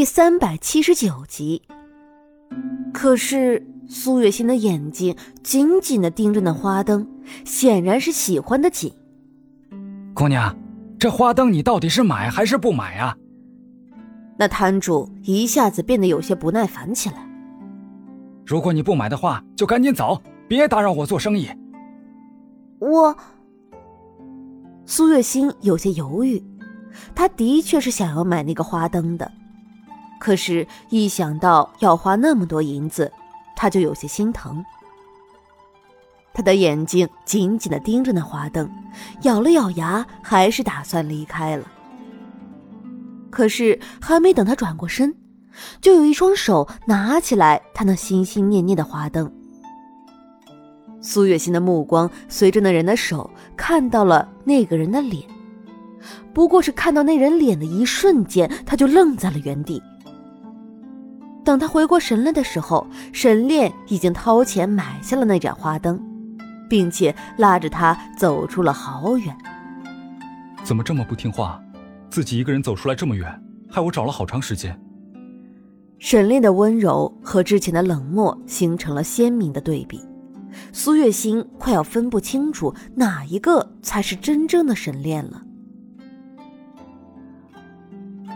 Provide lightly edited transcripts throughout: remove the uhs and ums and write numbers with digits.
第379集。可是苏月心的眼睛紧紧地盯着那花灯，显然是喜欢的紧。姑娘，这花灯你到底是买还是不买啊？那摊主一下子变得有些不耐烦起来。如果你不买的话，就赶紧走，别打扰我做生意。苏月心有些犹豫，她的确是想要买那个花灯的，可是一想到要花那么多银子，她就有些心疼。她的眼睛紧紧地盯着那花灯，咬了咬牙，还是打算离开了。可是还没等她转过身，就有一双手拿起来她那心心念念的花灯。苏月心的目光随着那人的手看到了那个人的脸，不过是看到那人脸的一瞬间，她就愣在了原地。等她回过神来的时候，沈炼已经掏钱买下了那盏花灯，并且拉着她走出了好远。怎么这么不听话，自己一个人走出来这么远，害我找了好长时间。沈炼的温柔和之前的冷漠形成了鲜明的对比，苏月心快要分不清楚哪一个才是真正的沈炼了。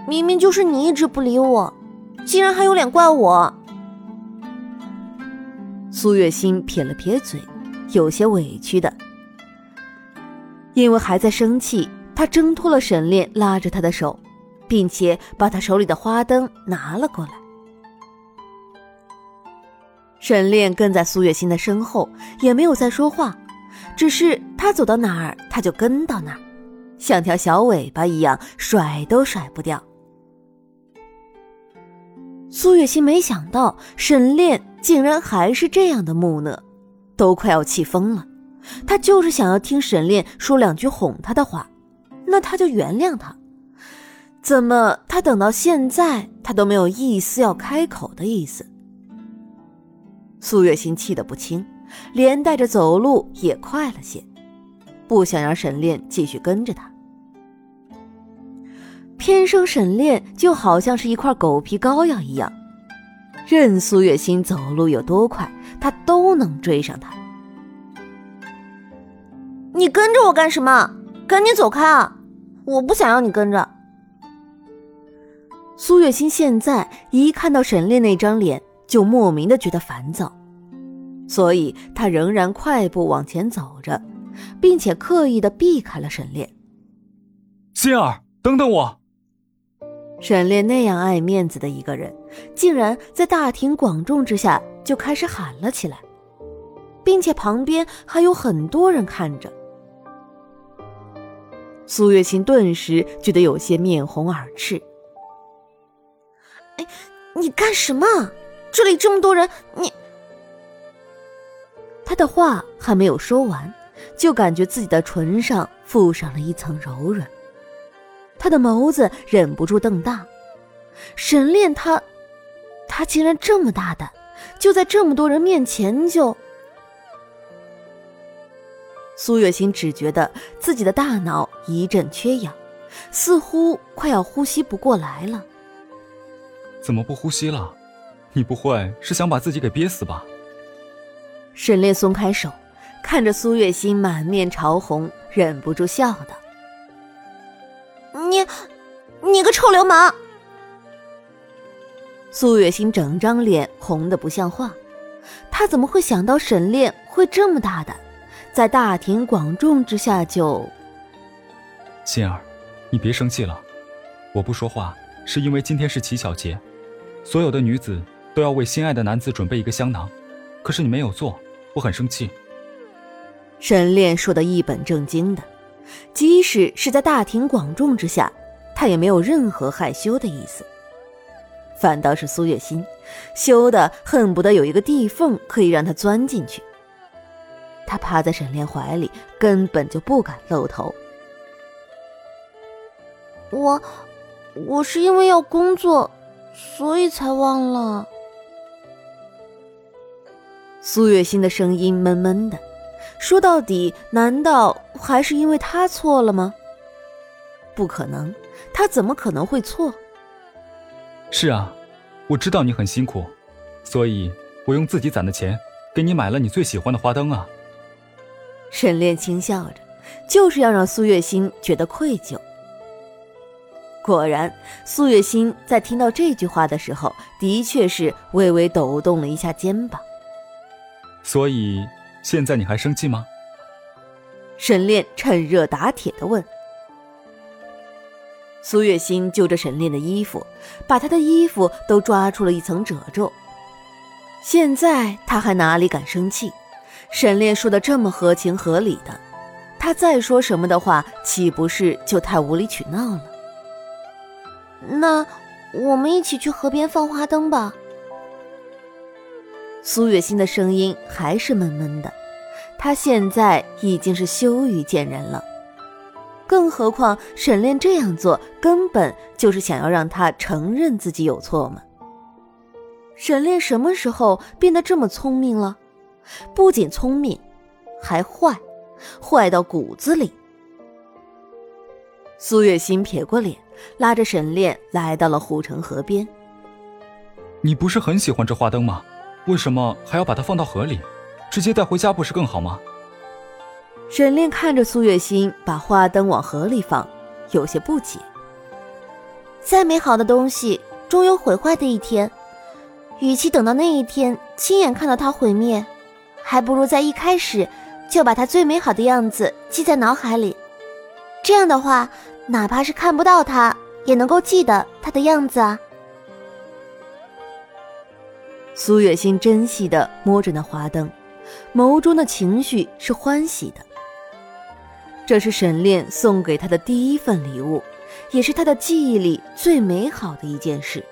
明明就是你一直不理我，竟然还有脸怪我。苏月心撇了撇嘴，有些委屈的。因为还在生气，她挣脱了沈炼拉着她的手，并且把她手里的花灯拿了过来。沈炼跟在苏月心的身后，也没有再说话，只是他走到哪儿，他就跟到哪儿，像条小尾巴一样甩都甩不掉。苏月心没想到沈炼竟然还是这样的木讷，都快要气疯了。他就是想要听沈炼说两句哄他的话，那他就原谅他。怎么他等到现在，他都没有一丝要开口的意思？苏月心气得不轻，连带着走路也快了些，不想让沈炼继续跟着他。偏生沈炼就好像是一块狗皮膏药一样，任苏月心走路有多快，他都能追上他。你跟着我干什么？赶紧走开啊！我不想要你跟着。苏月心现在一看到沈炼那张脸，就莫名的觉得烦躁，所以他仍然快步往前走着，并且刻意的避开了沈炼。心儿，等等我！沈炼那样爱面子的一个人，竟然在大庭广众之下就开始喊了起来，并且旁边还有很多人看着。苏月心顿时觉得有些面红耳赤。哎，你干什么？这里这么多人，你……他的话还没有说完，就感觉自己的唇上附上了一层柔软，他的眸子忍不住瞪大。沈炼他竟然这么大胆，就在这么多人面前就……苏月心只觉得自己的大脑一阵缺氧，似乎快要呼吸不过来了。怎么不呼吸了？你不会是想把自己给憋死吧？沈炼松开手，看着苏月心满面潮红，忍不住笑道：“你个臭流氓！”苏月心整张脸红得不像话，她怎么会想到沈炼会这么大胆，在大庭广众之下就……心儿，你别生气了，我不说话是因为今天是乞巧节，所有的女子都要为心爱的男子准备一个香囊，可是你没有做，我很生气。沈炼说得一本正经的，即使是在大庭广众之下，他也没有任何害羞的意思。反倒是苏月心，羞得恨不得有一个地缝可以让他钻进去。他趴在沈炼怀里，根本就不敢露头。我是因为要工作，所以才忘了。苏月心的声音闷闷的，说到底，难道还是因为他错了吗？不可能，他怎么可能会错？是啊，我知道你很辛苦，所以我用自己攒的钱给你买了你最喜欢的花灯啊。沈炼轻笑着，就是要让苏月心觉得愧疚。果然，苏月心在听到这句话的时候，的确是微微抖动了一下肩膀。所以，现在你还生气吗？沈炼趁热打铁地问。苏月心揪着沈炼的衣服，把他的衣服都抓出了一层褶皱。现在他还哪里敢生气？沈炼说的这么合情合理的，他再说什么的话，岂不是就太无理取闹了？那我们一起去河边放花灯吧。苏月心的声音还是闷闷的，他现在已经是羞于见人了，更何况沈炼这样做根本就是想要让他承认自己有错嘛。沈炼什么时候变得这么聪明了？不仅聪明，还坏，坏到骨子里。苏月心撇过脸，拉着沈炼来到了护城河边。你不是很喜欢这花灯吗？为什么还要把它放到河里？直接带回家不是更好吗？沈炼看着苏月心把花灯往河里放，有些不解。再美好的东西终有毁坏的一天，与其等到那一天亲眼看到它毁灭，还不如在一开始就把它最美好的样子记在脑海里。这样的话，哪怕是看不到它，也能够记得它的样子啊。苏月心珍惜地摸着那花灯，眸中的情绪是欢喜的。这是沈炼送给他的第一份礼物，也是他的记忆里最美好的一件事。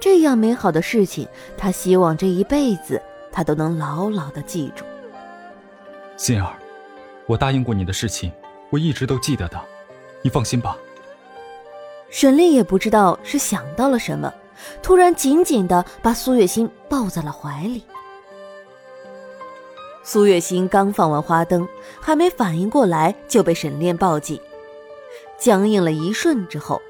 这样美好的事情，他希望这一辈子他都能牢牢地记住。心儿，我答应过你的事情，我一直都记得的，你放心吧。沈炼也不知道是想到了什么，突然紧紧地把苏月心抱在了怀里。苏月心刚放完花灯，还没反应过来就被沈炼抱紧，僵硬了一瞬之后，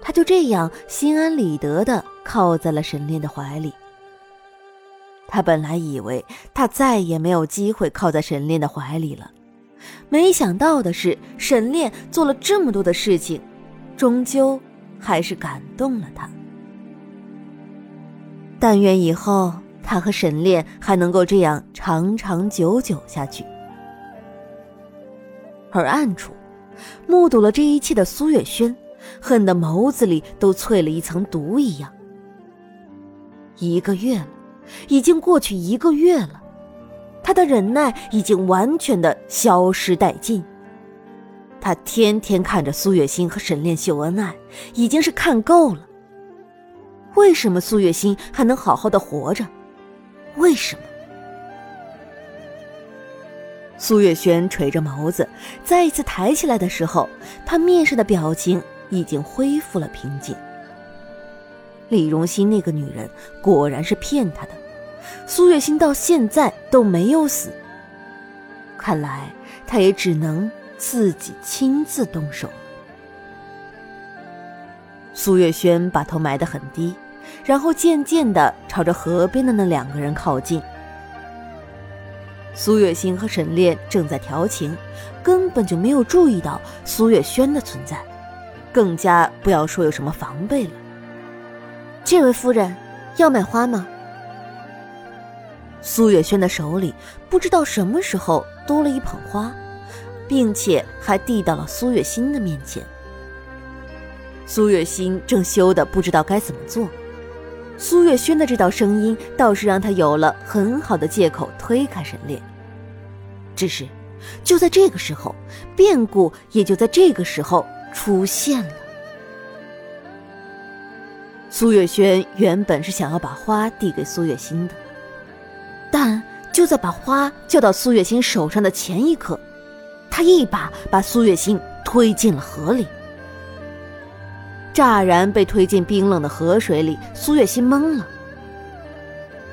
他就这样心安理得地靠在了沈炼的怀里。他本来以为他再也没有机会靠在沈炼的怀里了，没想到的是，沈炼做了这么多的事情，终究还是感动了他。但愿以后他和沈炼还能够这样长长久久下去。而暗处目睹了这一切的苏月轩，恨得眸子里都淬了一层毒一样。1个月了，已经过去1个月了，他的忍耐已经完全的消失殆尽。他天天看着苏月心和沈炼秀恩爱，已经是看够了。为什么苏月心还能好好的活着？为什么？苏月轩垂着眸子，再一次抬起来的时候，他面上的表情已经恢复了平静。李荣心那个女人果然是骗他的，苏月心到现在都没有死，看来他也只能自己亲自动手了。苏月轩把头埋得很低，然后渐渐地朝着河边的那2个人靠近。苏月心和沈炼正在调情，根本就没有注意到苏月轩的存在，更加不要说有什么防备了。这位夫人，要买花吗？苏月轩的手里不知道什么时候多了一捧花，并且还递到了苏月心的面前。苏月心正羞得不知道该怎么做，苏月轩的这道声音倒是让他有了很好的借口推开沈炼。只是就在这个时候，变故也就在这个时候出现了。苏月轩原本是想要把花递给苏月心的，但就在把花交到苏月心手上的前一刻，他一把把苏月心推进了河里。乍然被推进冰冷的河水里，苏月心懵了。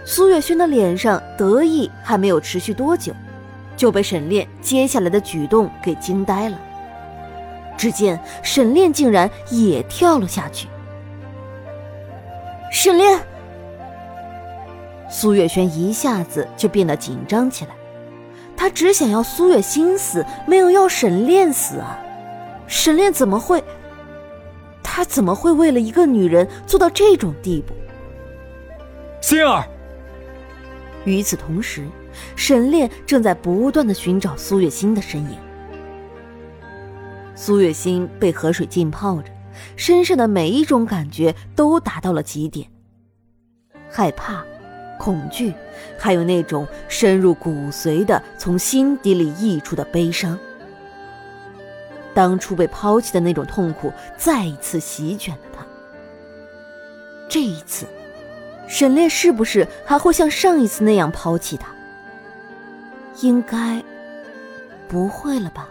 苏月轩的脸上得意还没有持续多久，就被沈炼接下来的举动给惊呆了。只见沈炼竟然也跳了下去，沈炼！苏月轩一下子就变得紧张起来，他只想要苏月心死，没有要沈炼死啊！沈炼怎么会？他怎么会为了一个女人做到这种地步？心儿！与此同时，沈炼正在不断地寻找苏月心的身影。苏月心被河水浸泡着，身上的每一种感觉都达到了极点，害怕、恐惧，还有那种深入骨髓的从心底里溢出的悲伤。当初被抛弃的那种痛苦再一次席卷了他。这一次沈烈是不是还会像上一次那样抛弃他？应该不会了吧。